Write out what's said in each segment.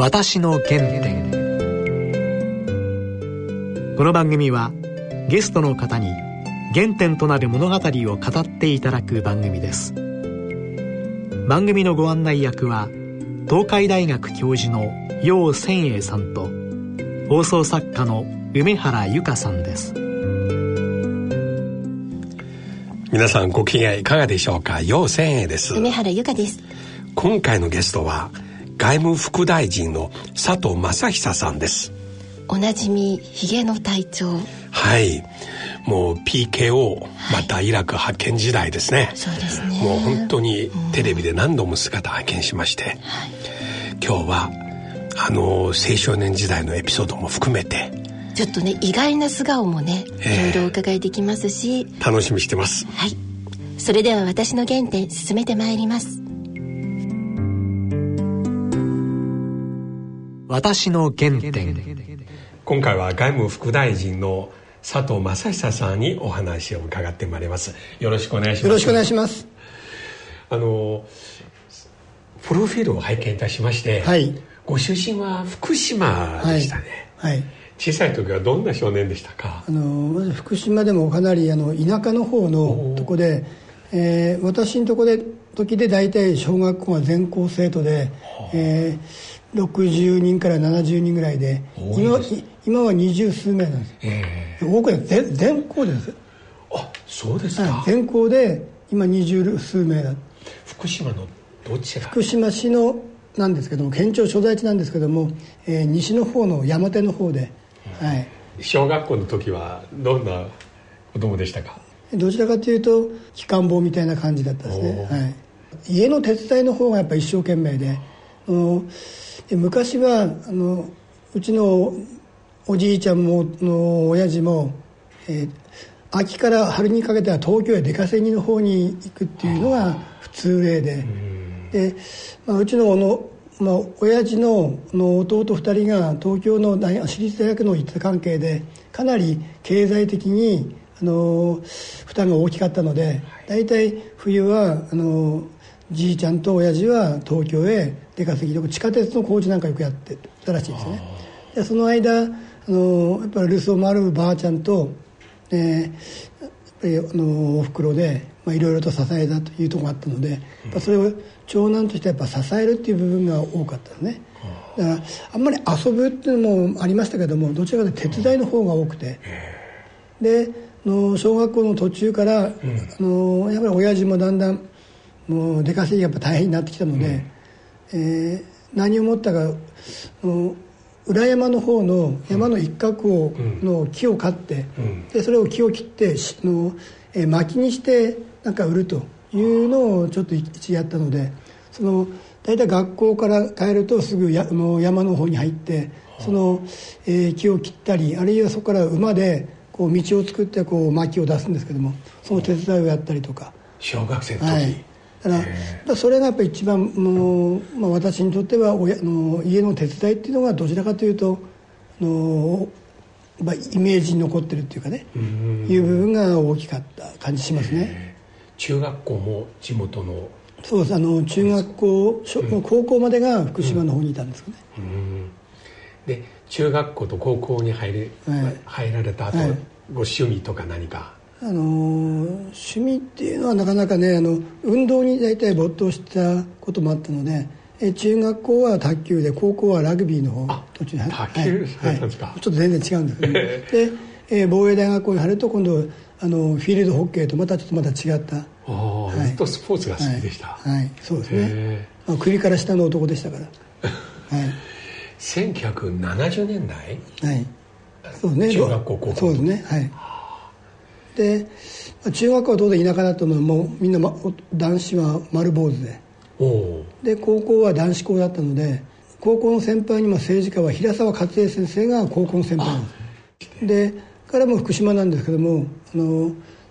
私の原点。この番組はゲストの方に原点となる物語を語っていただく番組です。番組のご案内役は東海大学教授の楊千栄さんと放送作家の梅原由香さんです。皆さんご機嫌いかがでしょうか。楊千栄です。梅原由香です。今回のゲストは外務副大臣の佐藤正久さんです。おなじみひげの隊長。はい、もう PKO、 またイラク派遣時代ですね、はい、そうですね。もう本当にテレビで何度も姿拝見しまして、はい、今日は青少年時代のエピソードも含めてちょっとね、意外な素顔もね、いろいろお伺いできますし、楽しみしてます。はい、それでは私の原点進めてまいります。私の原点。今回は外務副大臣の佐藤正久さんにお話を伺ってまいります。よろしくお願いします。よろしくお願いします。プロフィールを拝見いたしまして、はい、ご出身は福島でしたね、はいはい、小さい時はどんな少年でしたか。福島でもかなり田舎の方のとこで、私のとこで時で大体小学校が全校生徒で、60人から70人ぐらいで、今は20数名なんです、多くで全校です。あ、そうですか。全校で今20数名だ。福島のどちら。福島市のなんですけども、県庁所在地なんですけども、西の方の山手の方で、はい、小学校の時はどんな子供でしたか。どちらかというと機関棒みたいな感じだったですね、はい、家の手伝いの方がやっぱり一生懸命で、昔はうちのおじいちゃんもの親父も、秋から春にかけては東京へ出稼ぎの方に行くっていうのが普通例で、で、うちの親父の弟2人が東京の私立大学の行った関係でかなり経済的に負担が大きかったので、大体冬はじいちゃんと親父は東京へ出稼ぎ、地下鉄の工事なんかよくやってたらしいですね。で、その間やっぱり留守を回るばあちゃんと、やっぱりおふくろでいろいろと支えたというところがあったので、やっぱそれを長男としてやっぱ支えるっていう部分が多かったですね。だからあんまり遊ぶっていうのもありましたけども、どちらかというと手伝いの方が多くて、で小学校の途中からやっぱり親父もだんだんもう出稼ぎがやっぱ大変になってきたので、何を思ったか裏山の方の山の一角をの木を刈って、でそれを木を切って薪にしてなんか売るというのをちょっと一時やったので、大体学校から帰るとすぐ山の方に入って、木を切ったり、あるいはそこから馬でこう道を作って薪を出すんですけども、その手伝いをやったりとか。小学生の時、はい、だからそれがやっぱり一番私にとっては家の手伝いっていうのがどちらかというとイメージに残ってるっていうかね、いう部分が大きかった感じしますね。中学校も地元の。そうです。中学校、高校までが福島の方にいたんですよね、で中学校と高校に入られた後、ご趣味とか何か。趣味っていうのはなかなかね、運動に大体没頭したこともあったので、中学校は卓球で高校はラグビーの方途中に入って、ちょっと全然違うんですけど、ね、で、防衛大学校に入ると今度フィールドホッケーとまた違った。ずっとスポーツが好きでした。はい、そうですね、国から下の男でしたから、はい、1970年代、はい、そうね、中学校高校、そうですね、はい。で中学校は当然田舎だともうみんな、男子は丸坊主で、で高校は男子校だったので、高校の先輩にも政治家は平沢勝栄先生が高校の先輩なんです。で彼も福島なんですけども、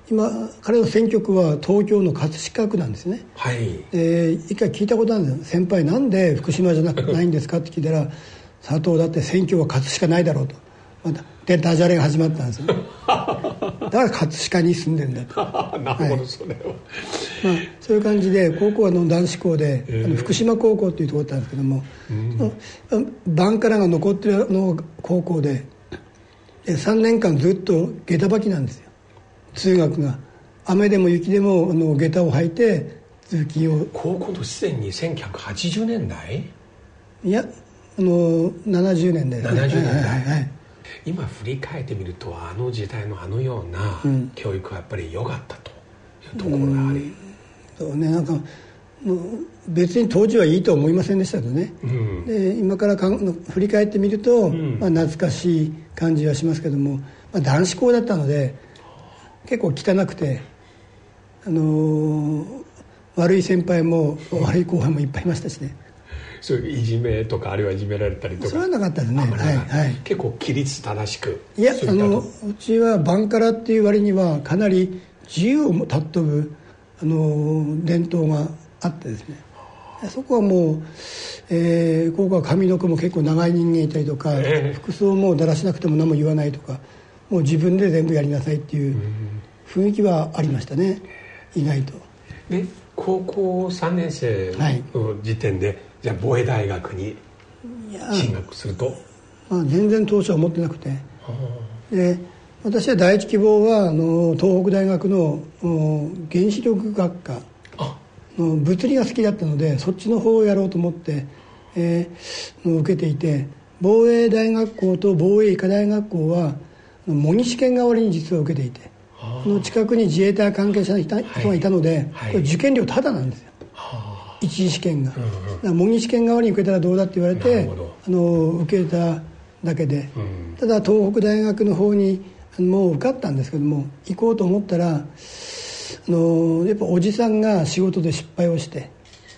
今彼の選挙区は東京の葛飾区なんですね、はい、で一回聞いたことあるんです。先輩なんで福島じゃないんですかって聞いたら佐藤だって選挙は葛飾ないだろうと、またダジャレが始まったんですよだから葛飾に住んでんだとなるほど、それは、はいまあ、そういう感じで高校は男子校で、福島高校っていうところだったんですけども、晩からが残ってるの高校で3年間ずっと下駄履きなんですよ。通学が雨でも雪でも下駄を履いて通勤を。高校と既に1980年代いや70年代ですね。70年代、はいはいはい、今振り返ってみるとあの時代のあのような教育はやっぱり良かったというところがあり、そうね、なんか別に当時はいいとは思いませんでしたけどね、で今から振り返ってみると、懐かしい感じはしますけども、男子校だったので結構汚くて、悪い先輩も悪い後輩もいっぱいいましたしね。そういういじめとかあるいはいじめられたりとかそれはなかったですね、はいはい、結構規律正しく。いやうちはバンカラっていう割にはかなり自由を尊ぶ伝統があってですね、そこはもう、ここは髪の毛も結構長い人間いたりとか、服装もだらしなくても何も言わないとか、もう自分で全部やりなさいっていう雰囲気はありましたね、意外と。で高校3年生の時点で、はい、じゃあ防衛大学に進学すると、全然当初は思ってなくて、で私は第一希望は東北大学の原子力学科の物理が好きだったので、そっちの方をやろうと思って、受けていて、防衛大学校と防衛医科大学校は模擬試験代わりに実は受けていて、の近くに自衛隊関係者の人がいたので、これ受験料タダなんですよ、一次試験が。だから模擬試験代わりに受けたらどうだって言われて受けただけで、ただ東北大学の方にもう受かったんですけども、行こうと思ったらやっぱおじさんが仕事で失敗をして、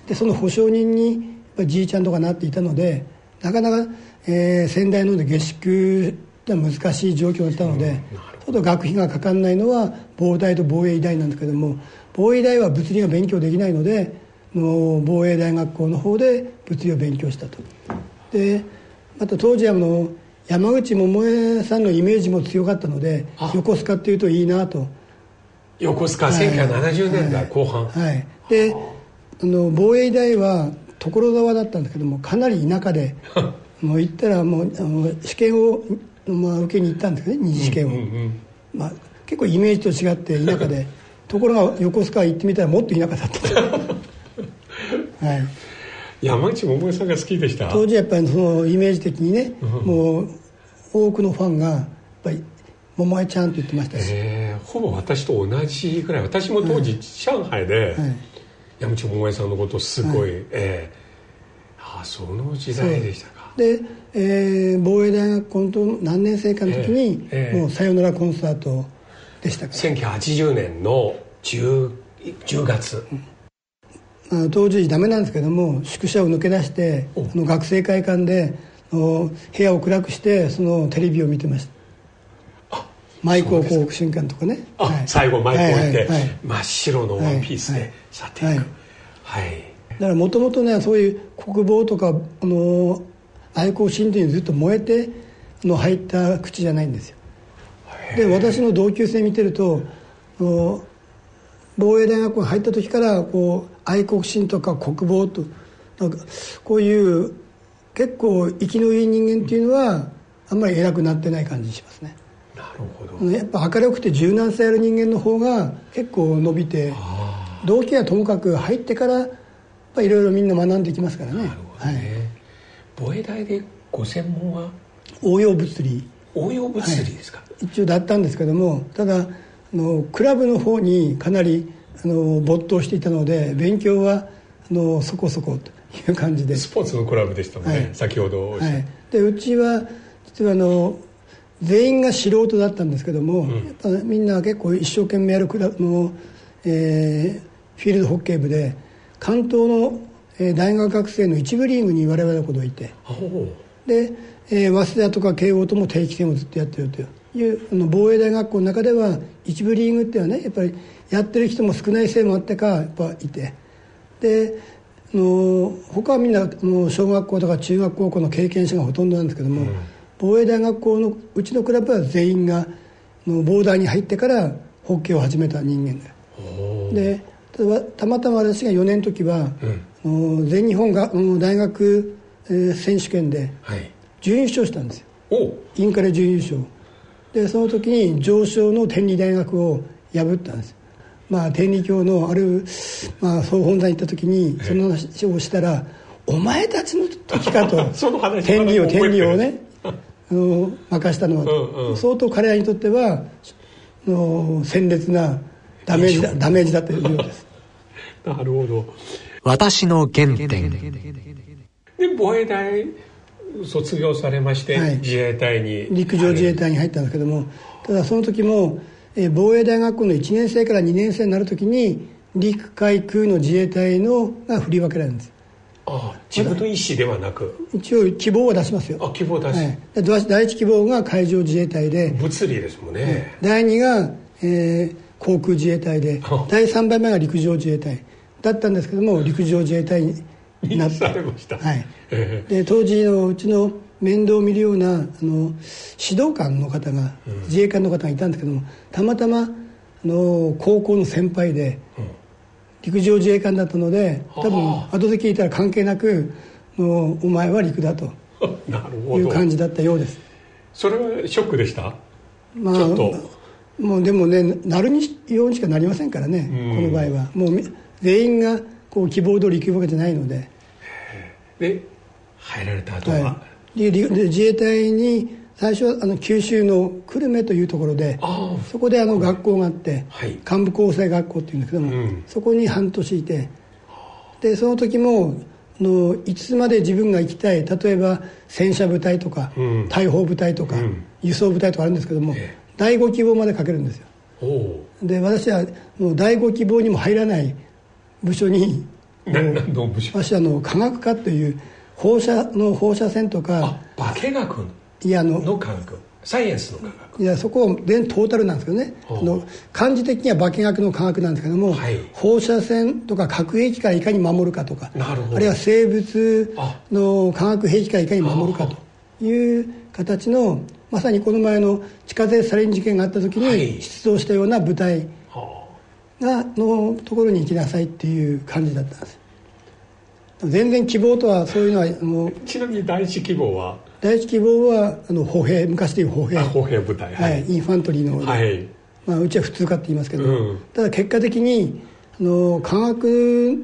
でその保証人にやっぱじいちゃんとかなっていたので、なかなか、仙台ので下宿って難しい状況だったので、ちょっと学費がかかんないのは防大と防衛医大なんですけども、防衛医大は物理が勉強できないので防衛大学校の方で物理を勉強したと。でまた当時は山口百恵さんのイメージも強かったので、横須賀っていうといいなと。横須賀、1970年代後半、はい、で防衛大は所沢だったんですけども、かなり田舎でもう行ったらもう試験を、受けに行ったんですけどね、二次試験を、結構イメージと違って田舎でところが横須賀行ってみたらもっと田舎だったはい、山口百恵さんが好きでした。当時やっぱりそのイメージ的にね、もう多くのファンがやっぱり百恵ちゃんと言ってましたし、ほぼ私と同じぐらい。私も当時、上海で山口百恵さんのことをすごい、その時代でしたか。で、防衛大学校の何年生かの時に、もうさよならコンサートでしたから。1980年の 10月、当時ダメなんですけども、宿舎を抜け出して学生会館で部屋を暗くしてそのテレビを見てました。マイクをこう置く瞬間とかね、最後マイクを置いて真っ白のワンピースで去っていく、だからもともとね、そういう国防とか愛国心というのにずっと燃えて入った口じゃないんですよ。で私の同級生見てると、防衛大学校に入った時からこう愛国心とか国防となんかこういう結構生きのいい人間っていうのはあんまり偉くなってない感じしますね。なるほど。やっぱ明るくて柔軟性ある人間の方が結構伸びて、同期はともかく入ってからいろいろみんな学んでいきますからね。なるほどね、防衛大でご専門は応用物理。応用物理ですか。一応だったんですけども、ただクラブの方にかなり没頭していたので、勉強はそこそこという感じで。スポーツのクラブでしたもんね、先ほどおっしゃった、でうちは実は全員が素人だったんですけども、やっぱみんな結構一生懸命やるクラブの、フィールドホッケー部で、関東の、大学学生の一部リーグに我々のことがいて、で、早稲田とか慶応とも定期戦をずっとやってるという。防衛大学校の中では一部リーグっていうのはね、やっぱりやってる人も少ないせいもあってかやっぱいて、で他はみんな小学校とか中学高校の経験者がほとんどなんですけども、防衛大学校のうちのクラブは全員がの膨大に入ってからホッケーを始めた人間で、たまたま私が4年の時は、うん、全日本が大学選手権で準優勝したんですよ、はい、インカレ準優勝で、その時に常勝の天理大学を破ったんです。まあ、天理教のある、まあ、総本山に行った時にその話をしたら、お前たちの時かと天理をね任したのは、うんうん、相当彼らにとっては鮮烈なダメージだったようですなるほど。私の原点で防衛大卒業されまして、はい、陸上自衛隊に入ったんですけども、ただその時も防衛大学校の1年生から2年生になるときに陸海空の自衛隊のが振り分けられるんです。ああ、自分の意思ではなく一応希望は出しますよ。あ、希望出し、はい、第一希望が海上自衛隊で物理ですもんね、はい、第二が、航空自衛隊で、第3番目が陸上自衛隊だったんですけども、陸上自衛隊になってはい、で当時のうちの面倒を見るような指導官の方が、自衛官の方がいたんですけども、たまたま高校の先輩で、うん、陸上自衛官だったので、多分後で聞いたら関係なくお前は陸だという感じだったようですそれはショックでした、まあ、ちょっともうでもね、なるようにしかなりませんからね、この場合はもう全員がこう希望通り行くわけじゃないので。で入られた後は、はい、自衛隊に最初は九州の久留米というところで、そこで学校があって、はい、幹部構成学校っていうんですけども、うん、そこに半年いて、でその時もいつまで自分が行きたい、例えば戦車部隊とか、うん、大砲部隊とか、うん、輸送部隊とかあるんですけども、第5希望まで書けるんですよ。で私はもう第5希望にも入らない部署に、私は科学科という放射線とか、化学の科学、サイエンスの科学、いやそこは全トータルなんですけどね、漢字的には化学の科学なんですけども、はい、放射線とか核兵器からいかに守るかとか、あるいは生物の化学兵器からいかに守るかという形の、まさにこの前の地下鉄サリン事件があった時に出動したような部隊のところに行きなさいっていう感じだったんです。全然希望とはそういうのはちなみに第一希望は歩兵、昔でいう歩兵、歩兵部隊、はい、インファントリーの、はい、まあ、うちは普通科って言いますけど、うん、ただ結果的に科学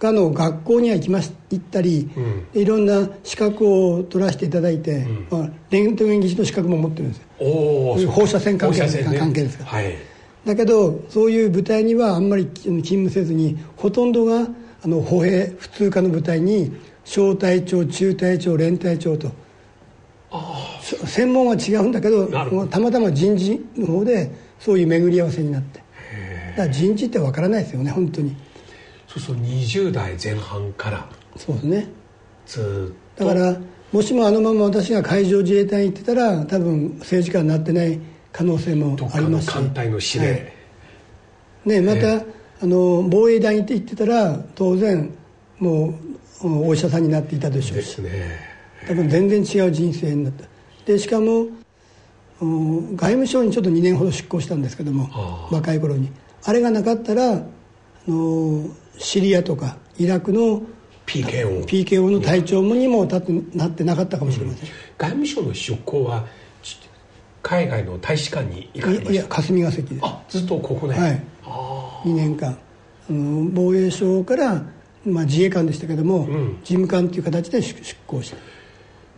科の学校には行ったり、うん、いろんな資格を取らせていただいて、うん、まあ、レントゲン技師の資格も持ってるんですよ。放射線関係ですから、ね、はい。だけどそういう部隊にはあんまり勤務せずに、ほとんどが歩兵普通科の部隊に小隊長、中隊長、連隊長と、専門は違うんだけど、たまたま人事の方でそういう巡り合わせになって、だから人事ってわからないですよね、本当に。そうそう、20代前半からそうですね、ずっと。だからもしもまま私が海上自衛隊に行ってたら、多分政治家になってない可能性もありますし、艦隊の司令、はい、ね、また、防衛大に行ってたら当然もうお医者さんになっていたでしょうし、多分全然違う人生になった。でしかも外務省にちょっと2年ほど出向したんですけども、若い頃にあれがなかったらシリアとかイラクの PKO の隊長にもなってなかったかもしれません、うん、外務省の出向は海外の大使館に行かれました？いや、霞が関です。あ、ずっとここね、はい、2年間防衛省から、まあ、自衛官でしたけども、うん、事務官という形で出向した。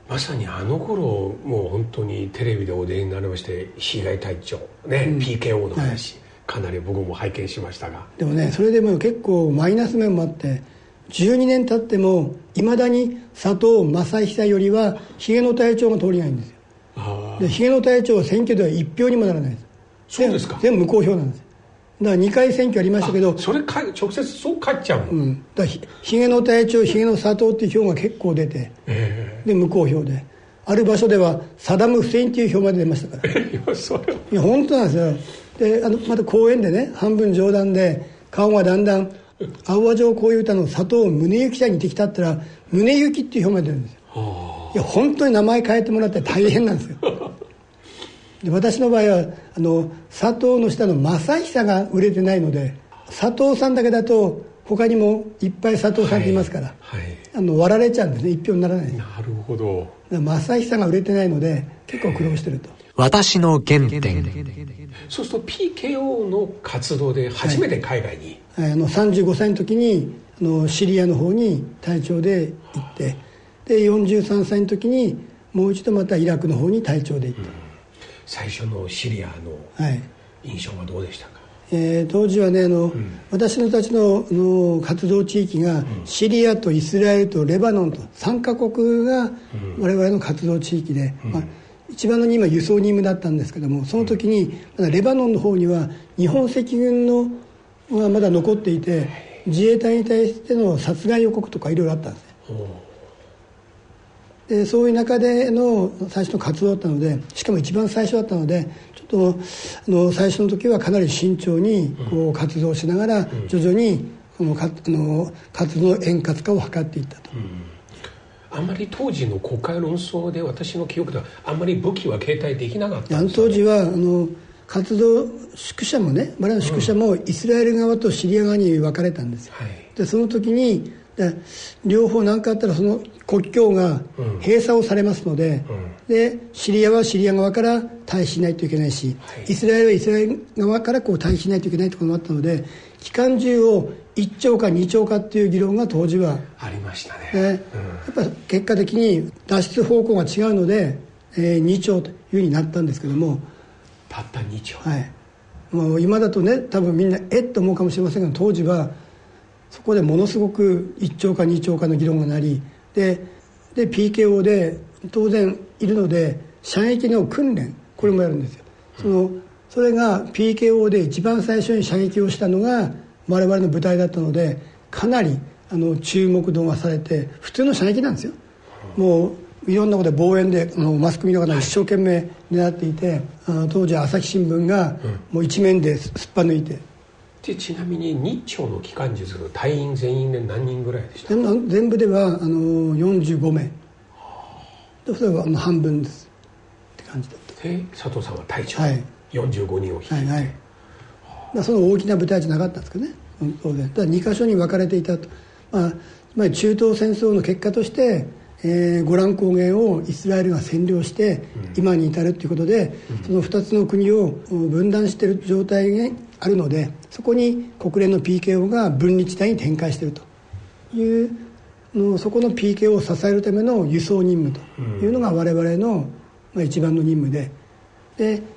まさに頃もう本当にテレビでお出になりまして、被害隊長、ね、うん、PKO の話、はい、かなり僕も拝見しましたが、でもね、それでも結構マイナス面もあって、12年経ってもいまだに佐藤正久よりは髭野隊長が通りないんですよ。で髭野隊長は選挙では一票にもならないです。そうですか。全部無効票なんです。だから2回選挙ありましたけど、それか直接そう勝っちゃうの、うん、だ髭野隊長、髭野佐藤っていう票が結構出て、で無効票で、ある場所ではサダム・フセインっていう票まで出ましたからいや、それはいや本当なんですよ。でまた公演でね、半分冗談で顔がだんだん青葉城こういう歌の佐藤宗行者に似てきたったら、宗行っていう票まで出るんですよ。いや本当に名前変えてもらって大変なんですよで私の場合は佐藤の下の正久が売れてないので、佐藤さんだけだと他にもいっぱい佐藤さんっていますから、はいはい、割られちゃうんですね、一票にならない。なるほど。正久が売れてないので結構苦労してると。私の原点。そうすると PKO の活動で初めて海外に、はい、35歳の時にシリアの方に隊長で行って、で43歳の時にもう一度またイラクの方に隊長で行った、うん、最初のシリアの印象はどうでしたか？はい、当時はねうん、私のたち の活動地域がシリアとイスラエルとレバノンと3カ国が我々の活動地域で、うんまあ、一番の今輸送任務だったんですけども、その時にまだレバノンの方には日本赤軍のがまだ残っていて、自衛隊に対しての殺害予告とかいろいろあったんですね。でそういう中での最初の活動だったので、しかも一番最初だったのでちょっと最初の時はかなり慎重にこう活動しながら、徐々に活動の円滑化を図っていったと、うん、あんまり当時の国会論争で私の記憶ではあんまり武器は携帯できなかったんですよね。当時は活動宿舎もね、我々の宿舎もイスラエル側とシリア側に分かれたんですよ、はい、でその時に両方何かあったらその国境が閉鎖をされますの でシリアはシリア側から退避しないといけないし、イスラエルはイスラエル側からこう退避しないといけないところもあったので、機関銃を1丁か2丁かっていう議論が当時はありましたね、やっぱ結果的に脱出方向が違うので、2丁というふうになったんですけども、たった2丁、はい、もう今だとね多分みんなと思うかもしれませんが、当時はそこでものすごく1丁か2丁かの議論がなり、で PKO で当然いるので射撃の訓練これもやるんですよ、それが PKO で一番最初に射撃をしたのが我々の部隊だったので、かなり注目度がされて、普通の射撃なんですよ、もういろんなことで望遠でマスコミの方が一生懸命狙っていて、当時は朝日新聞がもう一面ですっぱ抜いて。でちなみに日朝の機関銃の隊員全員で何人ぐらいでしたか？全部では45名、それは半分ですって感じだった。佐藤さんは隊長、はい、45人を率いて、はいはい、その大きな部隊じゃなかったんですけどね、当然ただ2カ所に分かれていたと、まあ、中東戦争の結果として、ゴラン高原をイスラエルが占領して、うん、今に至るということで、うん、その2つの国を分断している状態があるので、そこに国連の PKO が分離地帯に展開しているというの、そこの PKO を支えるための輸送任務というのが我々の一番の任務で、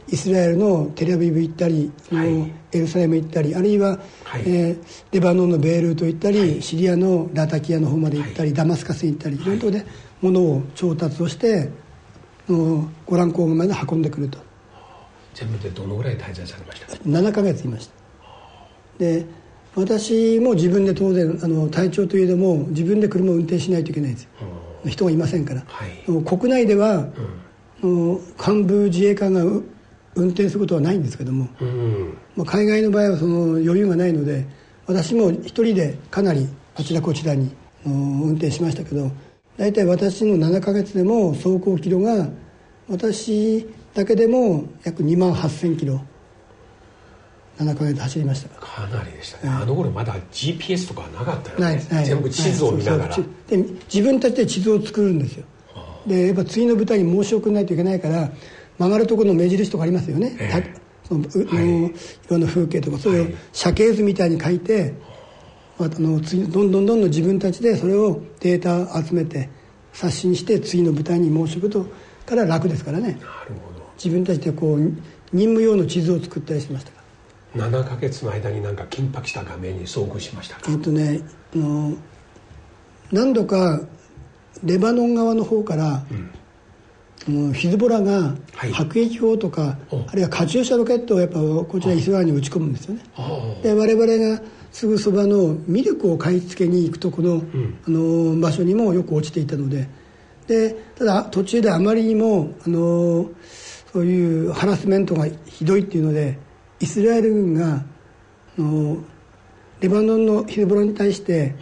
イスラエルのテルアビブ行ったり、はい、エルサレム行ったり、あるいは、はいレバノンのベイルート行ったり、はい、シリアのラタキアの方まで行ったり、はい、ダマスカスに行ったり、いろんなところで物を調達をしてゴラン高原まで運んでくると。全部でどのぐらい滞在されましたか？7ヶ月いました。で私も自分で当然隊長といえども自分で車を運転しないといけないんですよ、人がいませんから、はい、国内では、幹部自衛官が運転することはないんですけども、まあ、海外の場合はその余裕がないので、私も一人でかなりあちらこちらに運転しましたけど、大体私の7ヶ月でも走行キロが私だけでも約28,000キロ7ヶ月走りました。かなりでしたね、あの頃まだ GPS とかはなかったよね、ない全部地図を見ながら、で自分たちで地図を作るんですよ。でやっぱ次の舞台に申し送らないといけないから、曲がるところの目印とかありますよね、はいろんな風景とか、それを車系図みたいに書いて、はい、次どんどん自分たちでそれをデータ集めて刷新して次の舞台に申し送るとから楽ですからね。なるほど。自分たちでこう任務用の地図を作ったりしてましたから。7ヶ月の間に何か緊迫した画面に遭遇しましたか？ね、何度かレバノン側の方から、ヒズボラが迫撃砲とか、はい、あるいはカチューシャロケットをやっぱこちらイスラエルに撃ち込むんですよね。で我々がすぐそばのミルクを買い付けに行くとこの、場所にもよく落ちていたので、ただ途中であまりにも、そういうハラスメントがひどいっていうので、イスラエル軍が、レバノンのヒズボラに対して、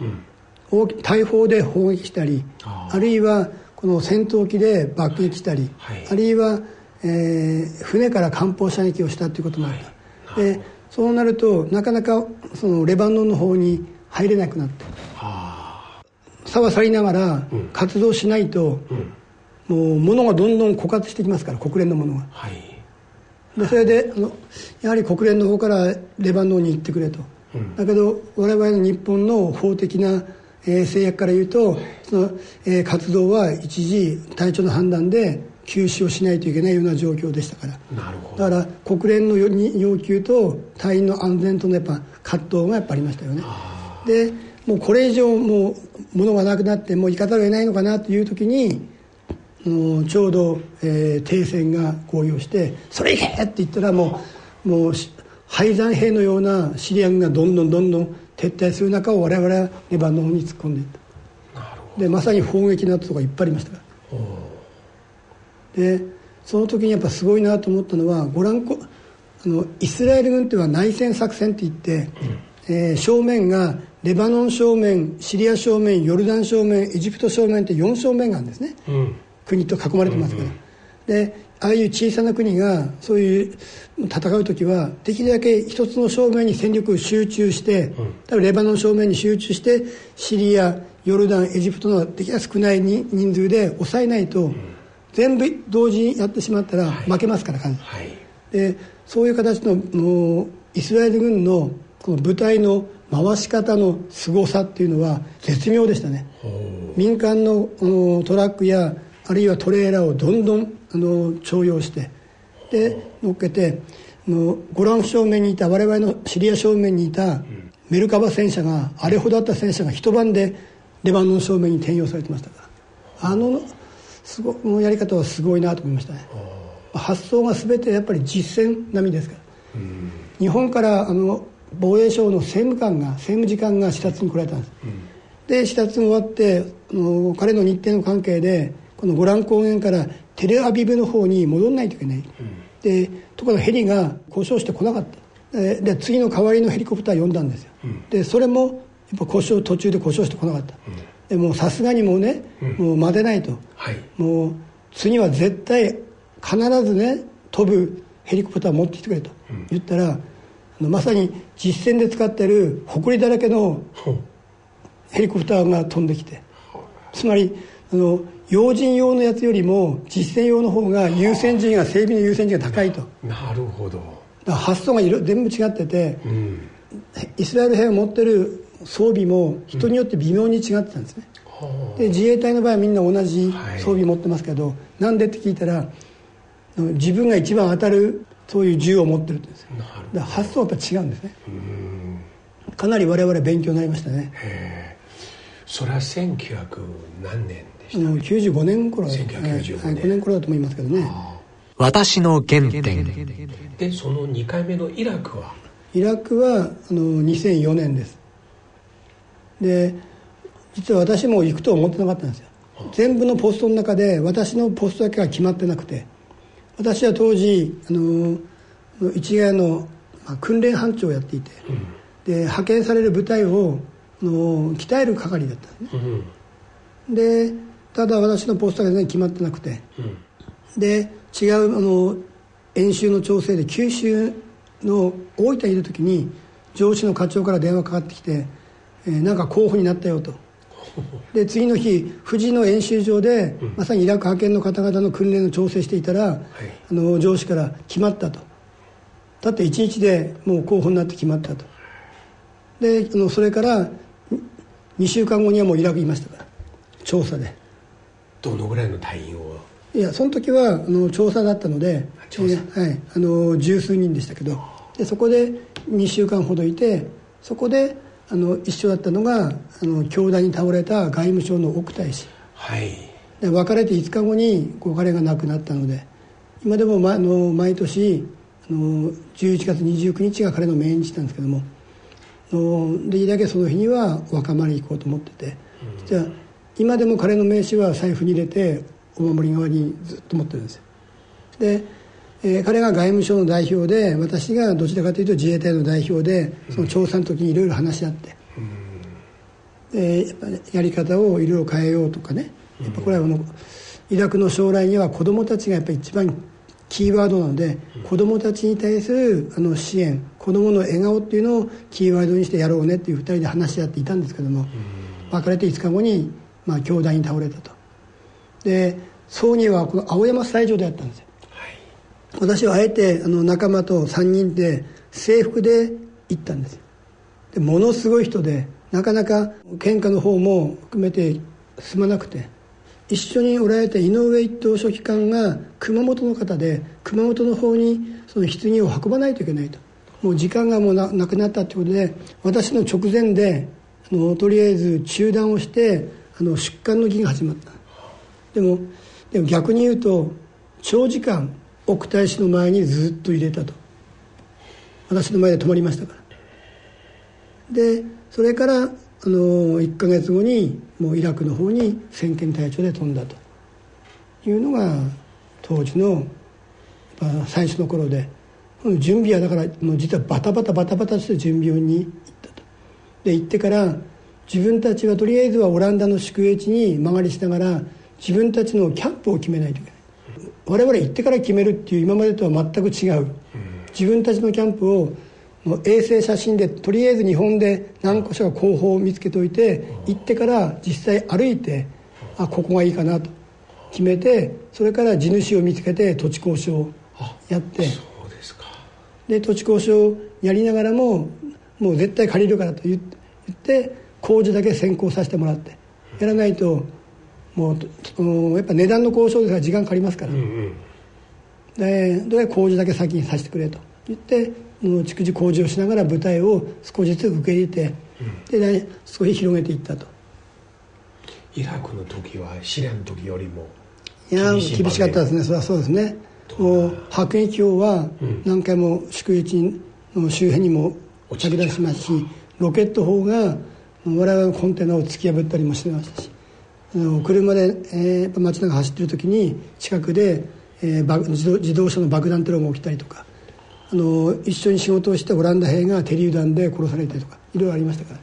大砲で砲撃したり、あるいはこの戦闘機で爆撃したり、はい、あるいは、船から艦砲射撃をしたということもあった、はい、でそうなるとなかなかそのレバノンの方に入れなくなってさは去りながら活動しないと、うん、もう物がどんどん枯渇してきますから国連のものが、はい、でそれでやはり国連の方からレバノンに行ってくれと、うん、だけど我々の日本の法的な制約から言うとその、活動は一時隊長の判断で休止をしないといけないような状況でしたからなるほどだから国連の要求と隊員の安全とのやっぱ葛藤がやっぱありましたよねでもうこれ以上もう物がなくなってもう行かざるを得ないのかなという時にちょうど、停戦が公表してそれ行けって言ったらもう敗残兵のようなシリア軍がどんどん撤退する中を我々はレバノンに突っ込んでいったなるほどでまさに砲撃の跡とかいっぱいありましたからでその時にやっぱすごいなと思ったのはイスラエル軍っていうのは内戦作戦っていって、うん正面がレバノン正面シリア正面ヨルダン正面エジプト正面って4正面があるんですね、うん、国と囲まれてますから、うんうん、でああいう小さな国がそういう戦う時はできるだけ一つの正面に戦力を集中して、うん、多分レバノン正面に集中してシリアヨルダンエジプトのできるだけ少ない人数で抑えないと、うん全部同時にやってしまったら負けますから、はいはい、でそういう形のもうイスラエル軍のこの部隊の回し方の凄さっていうのは絶妙でしたね民間のトラックやあるいはトレーラーをどんどん徴用してで乗っけてゴラン正面にいた我々のシリア正面にいたメルカバ戦車があれほどあった戦車が一晩でレバノン正面に転用されてましたからこのやり方はすごいなと思いましたね発想が全てやっぱり実戦並みですから、うん、日本から防衛省の政務次官が視察に来られたんです、うん、で視察終わって彼の日程の関係でこのゴラン高原からテルアビブの方に戻らないといけない、うん、でところがヘリが故障してこなかったで次の代わりのヘリコプター呼んだんですよ、うん、でそれもやっぱ途中で故障してこなかった、うんでもさすがにもうね、うん、もう待てないと、はい、もう次は絶対必ずね飛ぶヘリコプター持ってきてくれと言ったら、うん、まさに実戦で使ってるほこりだらけのヘリコプターが飛んできてつまり要人用のやつよりも実戦用の方が整備の優先順位が高いとなるほどだ発想が全部違ってて、うん、イスラエル兵が持ってる装備も人によって微妙に違ってたんですね、うん、で自衛隊の場合はみんな同じ装備持ってますけど、はい、なんでって聞いたら自分が一番当たるそういう銃を持ってるんですよだから発想はやっぱ違うんですねうんかなり我々勉強になりましたねへそれは1900何年でしたか、ね、95年頃だと思いますけどね私の原点でその2回目のイラクは2004年ですで実は私も行くと思ってなかったんですよ全部のポストの中で私のポストだけが決まってなくて私は当時市ヶ谷の訓練班長をやっていて、うん、で派遣される部隊を鍛える係だったんですね、うん、でただ私のポストだけ決まってなくて、うん、で違う演習の調整で九州の大分にいる時に上司の課長から電話かかってきてなんか候補になったよとで次の日富士の演習場で、うん、まさにイラク派遣の方々の訓練の調整していたら、はい、上司から決まったとたった1日でもう候補になって決まったとでそれから2週間後にはもうイラクにいましたから調査でどのぐらいの隊員をいやその時は調査だったのではい、十数人でしたけどでそこで2週間ほどいてそこで一緒だったのが凶弾に倒れた外務省の奥大使、はい、で別れて5日後に彼が亡くなったので今でも、毎年11月29日が彼の命日なんですけどもできるだけその日にはお墓参り行こうと思ってて、うん、じゃあ今でも彼の名刺は財布に入れてお守り代わりにずっと持ってるんですよで、彼が外務省の代表で私がどちらかというと自衛隊の代表でその調査の時にいろいろ話し合って、うん、でやっぱりやり方をいろいろ変えようとかねやっぱこれはイラクの将来には子どもたちがやっぱり一番キーワードなので、子どもたちに対する支援、子どもの笑顔っていうのをキーワードにしてやろうねっていう2人で話し合っていたんですけども、別れて5日後に凶弾に倒れたと。で葬儀はこの青山スタジオでやったんですよ、はい、私はあえて仲間と3人で制服で行ったんですよ。でものすごい人でなかなか献花の方も含めて進まなくて、一緒におられた井上一等書記官が熊本の方で、熊本の方にその棺を運ばないといけないと、もう時間がもう なくなったということで、私の直前でとりあえず中断をして出棺の儀が始まった。でも逆に言うと長時間奥太子の前にずっと入れたと、私の前で止まりましたから。でそれから1ヶ月後にもうイラクの方に先遣隊長で飛んだというのが当時の最初の頃で、準備はだからもう実はバタバタして準備に行ったと。で行ってから自分たちはとりあえずはオランダの宿営地に間借りしながら自分たちのキャンプを決めないといけない。我々行ってから決めるっていう今までとは全く違う、自分たちのキャンプを衛星写真でとりあえず日本で何個か候補を見つけておいて、行ってから実際歩いてここがいいかなと決めて、それから地主を見つけて土地交渉をやって、そうですか。で土地交渉をやりながらももう絶対借りるからと言って工事だけ先行させてもらってやらないと、もうやっぱ値段の交渉ですから時間かかりますから、でどうやら工事だけ先にさせてくれと言って築地工事をしながら部隊を少しずつ受け入れて、で少し広げていったと。イラクの時は試練の時よりも厳しかったですね。それはそうですね。もう迫撃砲は何回も宿営地の周辺にも着弾しますし、ロケット砲が我々のコンテナを突き破ったりもしてましたし、車で、街中走ってる時に近くで、自動車の爆弾テロが起きたりとか、一緒に仕事をしたオランダ兵が手榴弾で殺されたりとかいろいろありましたか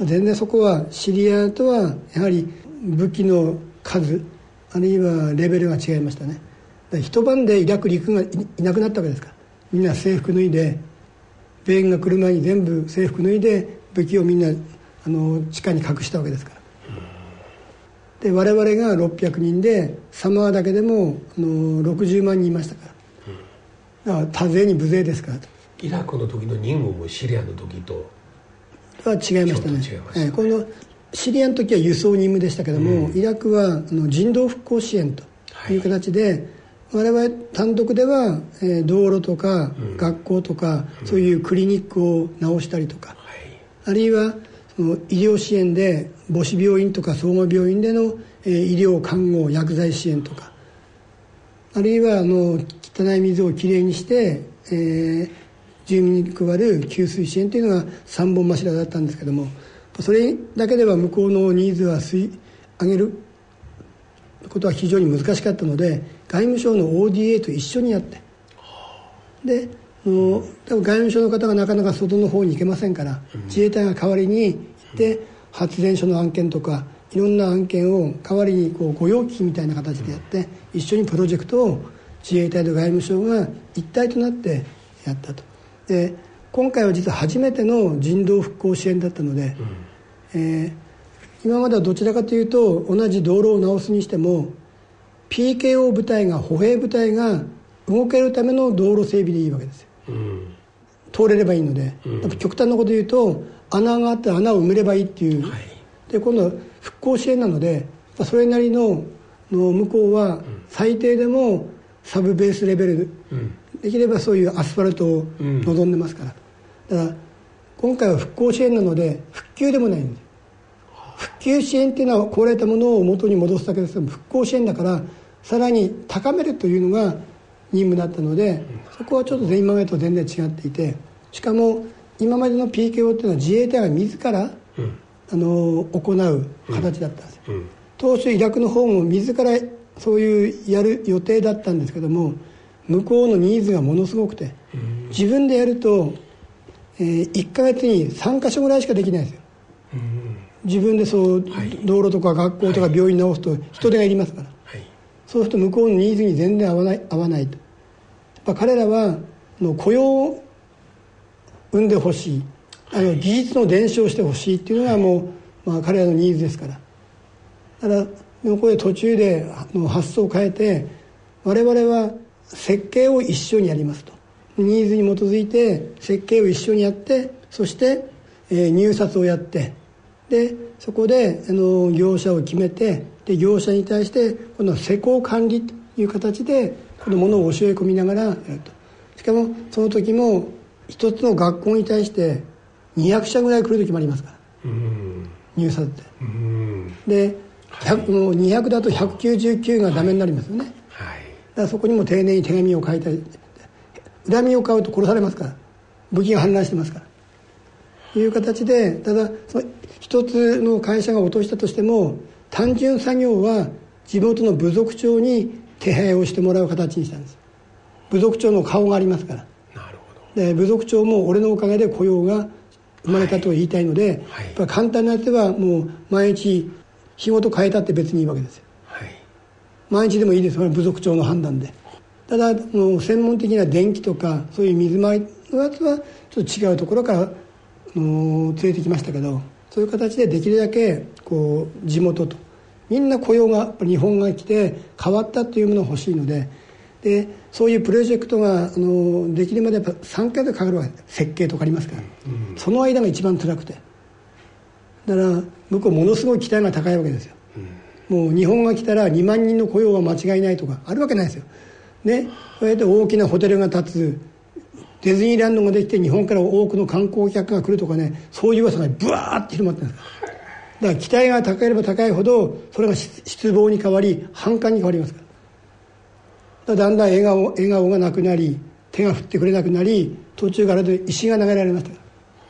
ら、全然そこはシリアとはやはり武器の数あるいはレベルが違いましたね。一晩でイラク陸がいなくなったわけですから、みんな制服脱いで、米軍が来る前に全部制服脱いで武器をみんな地下に隠したわけですから。で我々が600人でサマーだけでも60万人いましたから、多勢に無勢ですから。イラクの時の任務もシリアの時とは違いましたね。このシリアの時は輸送任務でしたけども、イラクは人道復興支援という形で、我々単独では道路とか学校とかそういうクリニックを直したりとか、あるいは医療支援で母子病院とか総合病院での医療看護薬剤支援とか、あるいは汚い水をきれいにして、住民に配る給水支援というのが3本柱だったんですけども、それだけでは向こうのニーズは吸い上げることは非常に難しかったので、外務省の ODA と一緒にやって、で多分外務省の方がなかなか外の方に行けませんから、自衛隊が代わりに行って発電所の案件とかいろんな案件を代わりに御用聞きみたいな形でやって、一緒にプロジェクトを自衛隊と外務省が一体となってやったと。で今回は実は初めての人道復興支援だったので、今まではどちらかというと同じ道路を直すにしても PKO 部隊が、歩兵部隊が動けるための道路整備でいいわけですよ。通れればいいので、極端なこと言うと穴があって穴を埋めればいいっていう、で今度は復興支援なので、それなりの向こうは最低でもサブベースレベル、できればそういうアスファルトを望んでますから、だから今回は復興支援なので復旧でもないんです。復旧支援っていうのは壊れたものを元に戻すだけですけど、復興支援だからさらに高めるというのが任務だったので、そこはちょっと今までと全然違っていて、しかも今までの PKO っていうのは自衛隊が自ら、行う形だったんですよ。当初イラクの方も自らそういうやる予定だったんですけども、向こうのニーズがものすごくて、自分でやると、1ヶ月に3カ所ぐらいしかできないんですよ。自分でそう、道路とか学校とか病院直すと人手がいりますから、そうすると向こうのニーズに全然合わないと。やっぱ彼らは雇用を生んでほしい、技術の伝承をしてほしいっていうのがもう、彼らのニーズですから。だからこれ途中で発想を変えて、我々は設計を一緒にやりますと。ニーズに基づいて設計を一緒にやって、そして、入札をやって、でそこで業者を決めて、で業者に対してこの施工管理という形でこのものを教え込みながらやると。しかもその時も一つの学校に対して200社ぐらい来る時もありますから、入札で。で、もう200だと199がダメになりますよね。だからそこにも丁寧に手紙を書いたり、恨みを買うと殺されますから、武器が氾濫してますからという形で。ただその一つの会社が落としたとしても、単純作業は地元の部族長に手配をしてもらう形にしたんです。部族長の顔がありますから。なるほど。で部族長も俺のおかげで雇用が生まれたと言いたいので、やっぱ簡単なやつはもう毎日仕事変えたって別にいいわけですよ、毎日でもいいですよ、部族長の判断で。ただ専門的な電気とかそういう水回りのやつはちょっと違うところから連れてきましたけど、そういう形でできるだけこう地元とみんな雇用がやっぱり日本が来て変わったというものが欲しいの でそういうプロジェクトができるまでやっぱ3回でかかるわけです。設計とかありますから、その間が一番辛くて、だから向こうものすごい期待が高いわけですよ、もう日本が来たら2万人の雇用は間違いないとかあるわけないですよね。そうやって大きなホテルが建つ、ディズニーランドができて日本から多くの観光客が来るとかね、そういう噂がブワーって広まってるんですから。だから期待が高ければ高いほどそれが失望に変わり反感に変わりますから。だんだん笑顔がなくなり、手が振ってくれなくなり、途中からで石が投げられましたか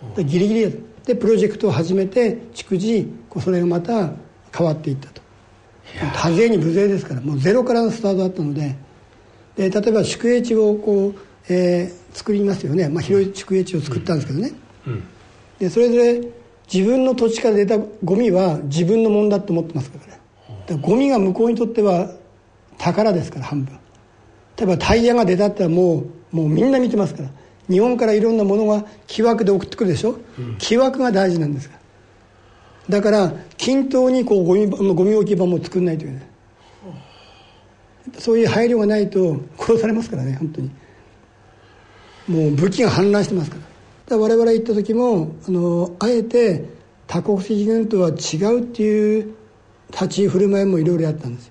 ら。だからギリギリでプロジェクトを始めて、逐次それがまた変わっていったと。多勢に無勢ですから、もうゼロからのスタートだったので。で例えば宿営地をこう、作りますよね、広い宿営地を作ったんですけどね、でそれぞれ自分の土地から出たゴミは自分のものだと思ってますからね。だからゴミが向こうにとっては宝ですから、半分。例えばタイヤが出たってはもうみんな見てますから。日本からいろんなものが木枠で送ってくるでしょ、木枠が大事なんですから。だから均等にこうゴミ置き場も作んないといけない。そういう配慮がないと殺されますからね、本当に。もう武器が氾濫してますから。だから我々行った時もあえて他国籍軍とは違うっていう立ち振る舞いもいろいろやったんです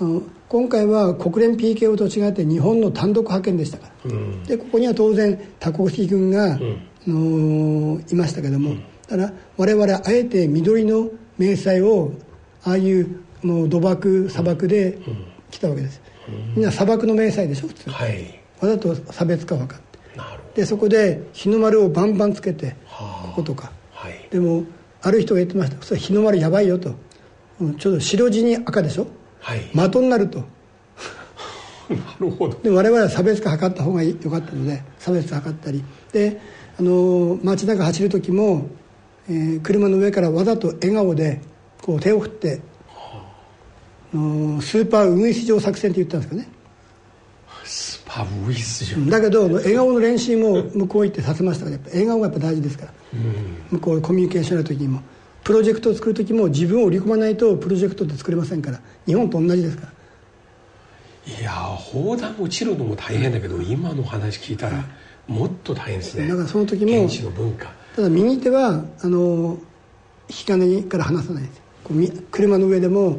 よ。今回は国連 PKO と違って日本の単独派遣でしたから、でここには当然他国籍軍が、いましたけども、だから我々あえて緑の迷彩をああいう土漠砂漠で来たわけです、みんな砂漠の迷彩でしょ普通、わざと差別化分かって。でそこで日の丸をバンバンつけて、こことか、でもある人が言ってました。それ日の丸やばいよと、ちょうど白地に赤でしょ、的になるとなるほど。で我々は差別化測った方が良かったので差別化測ったり、で街中走る時も、車の上からわざと笑顔でこう手を振ってスーパーウグイス嬢作戦って言ったんですけどね。スーパーウグイス嬢だけど笑顔の練習も向こう行ってさせましたから、やっぱ笑顔がやっぱ大事ですから、向こうコミュニケーションの時にもプロジェクトを作る時も自分を売り込まないとプロジェクトって作れませんから、日本と同じですから。いや砲弾落ちるのも大変だけど、今の話聞いたらもっと大変ですね。だからその時も現地の文化。ただ右手は引き金から離さないです。こう車の上でも、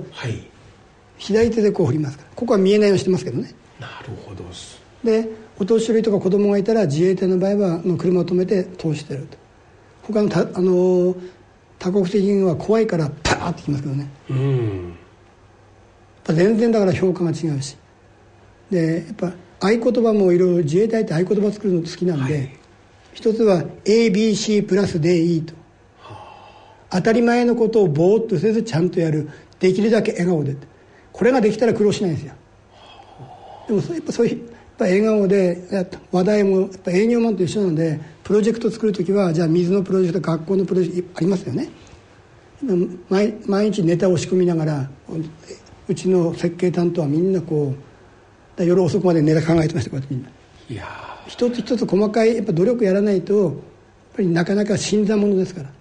左手でこう振りますから、ここは見えないようにしてますけどね。なるほど。でお年寄りとか子供がいたら自衛隊の場合は車を止めて通してると。他の多国籍軍は怖いからパーってきますけどね、全然だから評価が違うし。でやっぱ合言葉もいろいろ、自衛隊って合言葉作るの好きなんで、一つは ABC プラス DE と、当たり前のことをぼーっとせずちゃんとやる、できるだけ笑顔でって。これができたら苦労しないんですよ。でもやっぱそういうやっぱ笑顔で話題もやっぱ営業マンと一緒なので、プロジェクト作るときはじゃあ水のプロジェクト、学校のプロジェクトありますよね。毎日ネタを仕込みながらうちの設計担当はみんなこう夜遅くまでネタ考えてました。こうやってみんな、いや一つ一つ細かいやっぱ努力やらないとやっぱりなかなか死んだものですから。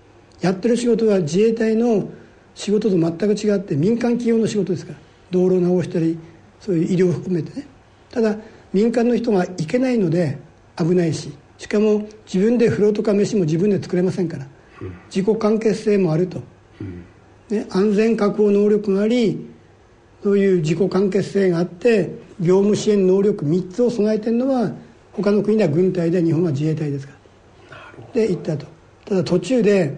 やってる仕事は自衛隊の仕事と全く違って民間企業の仕事ですから、道路を直したりそういう医療を含めてね。ただ民間の人が行けないので危ないし、しかも自分で風呂とか飯も自分で作れませんから、うん、自己完結性もあると、うんね、安全確保能力があり、そういう自己完結性があって業務支援能力3つを備えているのは他の国では軍隊で日本は自衛隊ですから。なるほど。で行ったと。ただ途中で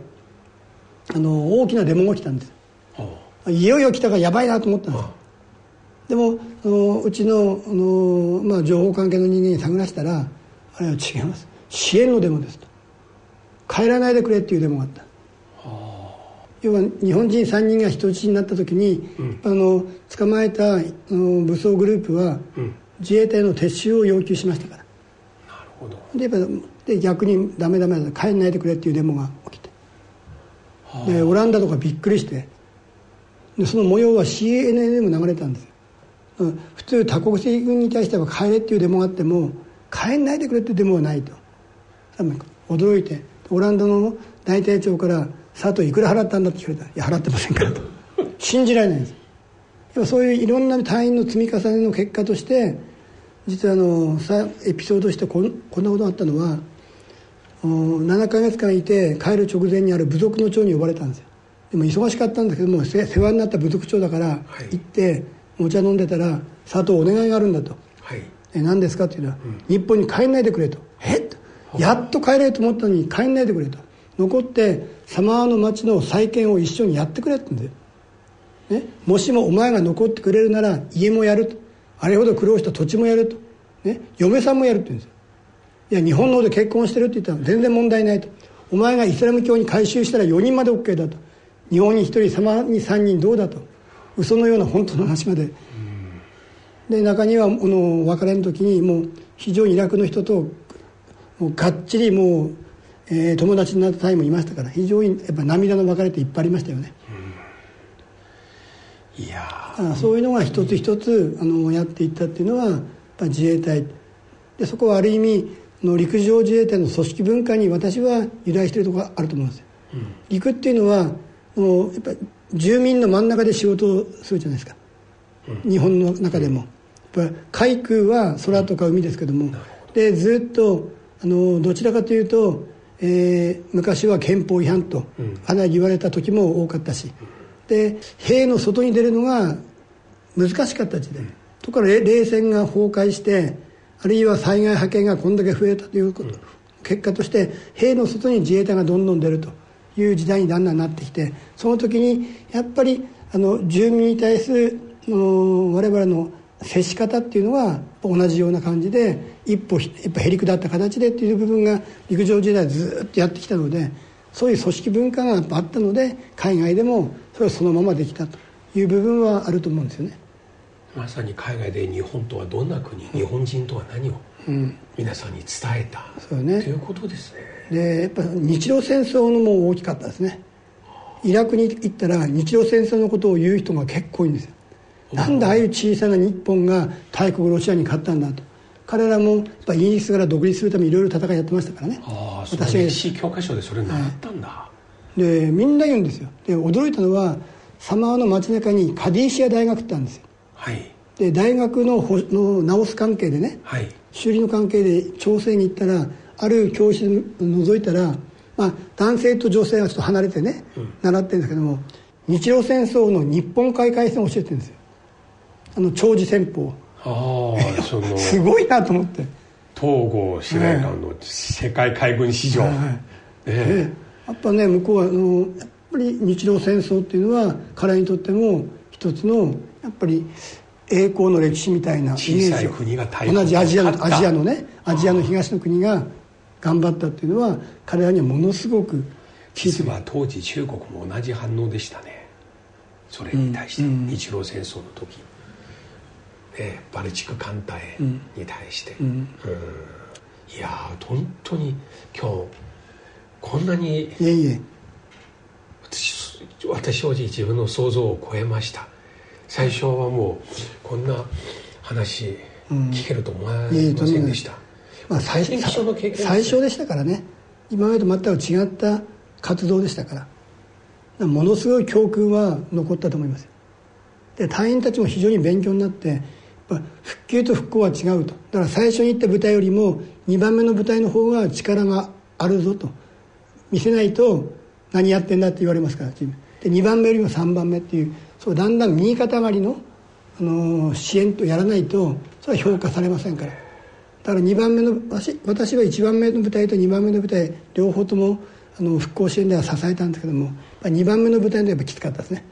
大きなデモが来たんです。いよいよ来たからやばいなと思ったんです。でもうちの、まあ、情報関係の人間に探らせたら、あれは違います、支援のデモですと、帰らないでくれっていうデモがあった。要は日本人3人が人質になった時に、うん、捕まえた武装グループは、うん、自衛隊の撤収を要求しましたから。なるほど。で逆にダメだ帰らないでくれっていうデモが起きて、でオランダとかびっくりして、でその模様は CNN でも流れたんですよ。普通他国籍軍に対しては帰れっていうデモがあっても帰んないでくれっていうデモはないと驚いて、オランダの大隊長から佐藤いくら払ったんだって聞かれたら、いや払ってませんからと信じられないんです。でもそういういろんな隊員の積み重ねの結果として、実はエピソードとしてこんなことがあったのは、7ヶ月間いて帰る直前にある部族の長に呼ばれたんですよ。でも忙しかったんだけども世話になった部族長だから行って、はい、お茶飲んでたら、佐藤お願いがあるんだと、はい、何ですかっていうのは、うん、日本に帰んないでくれと、やっと帰れと思ったのに帰んないでくれと、残ってサマーの町の再建を一緒にやってくれって言うんで、ね、もしもお前が残ってくれるなら家もやると、あれほど苦労した土地もやると、ね、嫁さんもやるって言うんですよ。いや日本の方で結婚してるって言ったら全然問題ないと、お前がイスラム教に改宗したら4人まで OK だと、日本に1人サマーに3人どうだと、嘘のような本当の話まで、うん、で中には別れの時にもう非常にイラクの人ともうがっちりもう、友達になった隊員もいましたから、非常にやっぱ涙の別れっていっぱいありましたよね、うん、いやだからそういうのが一つ一つやっていったっていうのはやっぱ自衛隊で、そこはある意味陸上自衛隊の組織文化に私は由来しているところがあると思うんですよ、うん、陸っていうのはもうやっぱり住民の真ん中で仕事をするじゃないですか、うん、日本の中でも、うん、やっぱ海空は空とか海ですけども、うん、でずっとどちらかというと、昔は憲法違反とかなり言われた時も多かったし、で兵の外に出るのが難しかった時代、うん、ところから冷戦が崩壊して、あるいは災害派遣がこんだけ増えたということ、うん、結果として兵の外に自衛隊がどんどん出るという時代にだんだんなってきて、その時にやっぱり住民に対する我々の接し方っていうのは同じような感じで一歩へりくだった形でっていう部分が陸上時代ずっとやってきたので、そういう組織文化がやっぱあったので海外でもそれをそのままできたという部分はあると思うんですよね。まさに海外で日本とはどんな国、日本人とは何を皆さんに伝えた、うんね、ということですね。でやっぱ日露戦争のも大きかったですね。イラクに行ったら日露戦争のことを言う人が結構いるんですよ。なんでああいう小さな日本が大国ロシアに勝ったんだと。彼らもやっぱイギリスから独立するためにいろいろ戦いやってましたからね。ああ、そうですね。歴史教科書でそれ習ったんだ、はい、でみんな言うんですよ。で驚いたのはサマーの街中にカディシア大学ってあるんですよ。はい、で大学の直す関係でね、はい、修理の関係で調整に行ったら、ある教室覗いたら、まあ、男性と女性がちょっと離れてね、うん、習ってるんだけども、日露戦争の日本海海戦を教えてるんですよ。長寿戦法。あそのすごいなと思って、東郷司令官の世界海軍史上、はいはいね、やっぱね向こうはやっぱり日露戦争っていうのは彼にとっても一つのやっぱり栄光の歴史みたいな小さい国が大同じアジアのね、アジアの東の国が頑張ったっていうのは彼らにはものすごく効いてる。実は当時中国も同じ反応でしたね。それに対して、うん、日露戦争の時、バルチック艦隊に対して、うんうんうん、いや本当に今日こんなに私正直自分の想像を超えました。最初はもうこんな話聞けると思いませんでした、まあ、最初でしたからね。今までと全く違った活動でしたから、ものすごい教訓は残ったと思います。で、隊員たちも非常に勉強になって、やっぱ復旧と復興は違うと。だから最初に行った部隊よりも2番目の部隊の方が力があるぞと見せないと、何やってんだって言われますから。で、2番目よりも3番目っていう、そうだんだん右肩上がりの、支援とやらないとそれは評価されませんから。だから2番目の私は1番目の部隊と2番目の部隊両方とも復興支援では支えたんですけども、2番目の部隊のやっぱきつかったですね。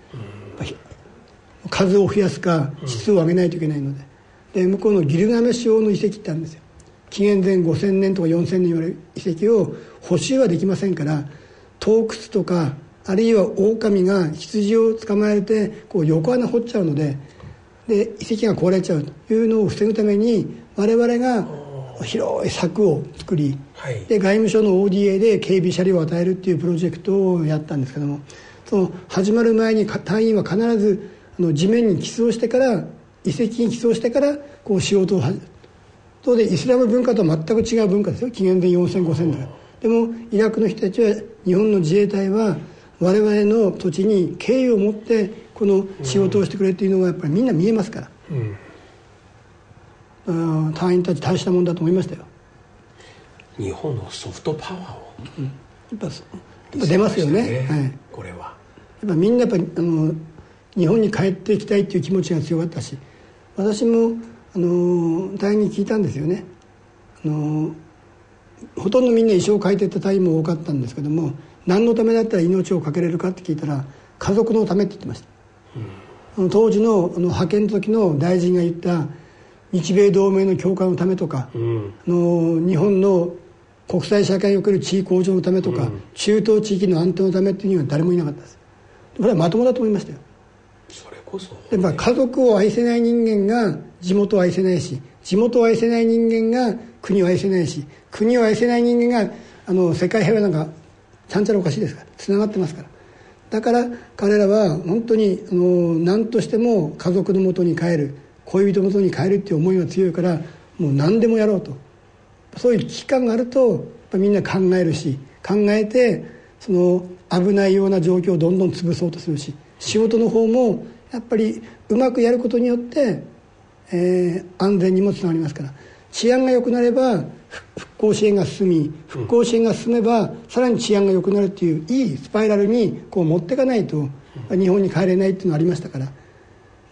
数を増やすか質を上げないといけないので、で向こうのギルガメシュ王の遺跡ってあるんですよ。紀元前5000年とか4000年に言われる遺跡を補修はできませんから、洞窟とかあるいは狼が羊を捕まえてこう横穴掘っちゃうので、で遺跡が壊れちゃうというのを防ぐために我々が広い柵を作り、で外務省の ODA で警備車両を与えるっていうプロジェクトをやったんですけども、その始まる前に隊員は必ず地面に寄贈してから、遺跡に寄贈してからこう仕事を始める。それでイスラム文化とは全く違う文化ですよ。紀元前4000、5000だから。でもイラクの人たちは、日本の自衛隊は我々の土地に敬意を持ってこの仕事をしてくれというのがやっぱりみんな見えますから、隊員たち大したもんだと思いましたよ。日本のソフトパワーを、やっぱ出ますよね、はい、これはやっぱみんな日本に帰っていきたいという気持ちが強かったし、私も隊員に聞いたんですよね。ほとんどみんな衣装を変えていった隊員も多かったんですけども、何のためだったら命をかけれるかって聞いたら、家族のためって言ってました、当時の派遣の時の大臣が言った日米同盟の強化のためとか、日本の国際社会における地位向上のためとか、中東地域の安定のためっていうには誰もいなかったです。これはまともだと思いましたよ。で、家族を愛せない人間が地元を愛せないし、地元を愛せない人間が国を愛せないし、国を愛せない人間が世界平和なんかちゃんちゃらおかしいですから、つながってますから。だから彼らは本当に何としても家族のもとに帰る、恋人のもとに帰るっていう思いが強いから、もう何でもやろうと。そういう危機感があるとやっぱみんな考えるし、考えてその危ないような状況をどんどん潰そうとするし、仕事の方もやっぱりうまくやることによって、安全にもつながりますから。治安が良くなれば復興支援が進み、復興支援が進めばさらに治安が良くなるといういいスパイラルにこう持っていかないと日本に帰れないっていうのがありましたから、も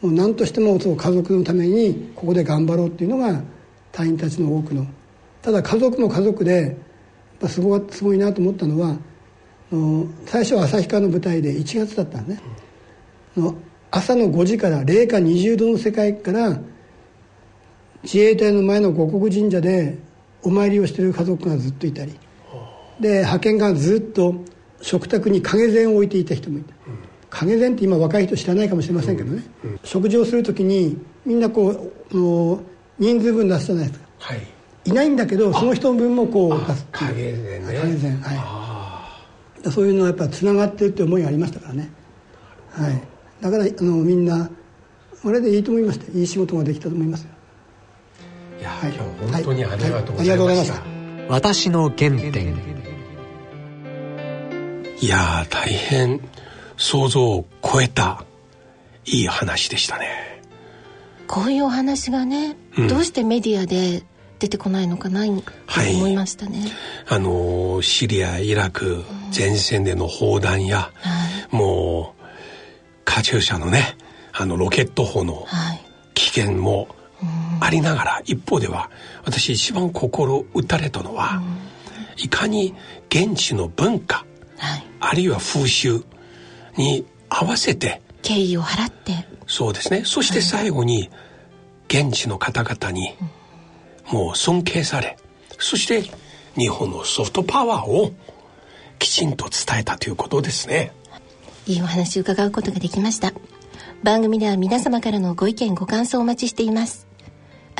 う何としてもそう家族のためにここで頑張ろうっていうのが隊員たちの多くの。ただ家族も家族でやっぱすごいなと思ったのは、最初は旭川の部隊で1月だったんですね。朝の5時から零下20度の世界から自衛隊の前の護国神社でお参りをしている家族がずっといたり、で派遣がずっと食卓に影膳を置いていた人もいた。影膳って今若い人知らないかもしれませんけどね、食事をするときにみんなこう人数分出すじゃないですか、いないんだけどその人の分もこう出す影膳ね、影膳、そういうのはやっぱりつながってるって思いがありましたからね、だからみんなこれでいいと思いまして、いい仕事ができたと思いますよ。いや、今日本当にありがとうございました。私の原点。いや、大変想像を超えたいい話でしたね。こういうお話がね、どうしてメディアで出てこないのかなと思いましたね、シリア、イラク前線での砲弾や、もうカチューシャのね、ロケット砲の危険もありながら、一方では私一番心打たれたのは、いかに現地の文化、あるいは風習に合わせて敬意を払って、そうですね、そして最後に現地の方々にもう尊敬され、そして日本のソフトパワーをきちんと伝えたということですね。いいお話を伺うことができました。番組では皆様からのご意見ご感想をお待ちしています。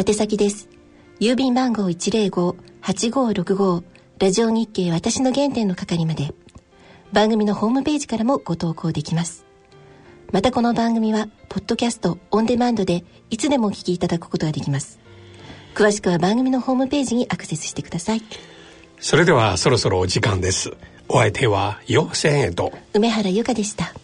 宛先です。郵便番号 105-8565 ラジオ日経私の原点の係まで。番組のホームページからもご投稿できます。またこの番組はポッドキャストオンデマンドでいつでもお聞きいただくことができます。詳しくは番組のホームページにアクセスしてください。それではそろそろお時間です。お相手は陽千恵と梅原由香でした。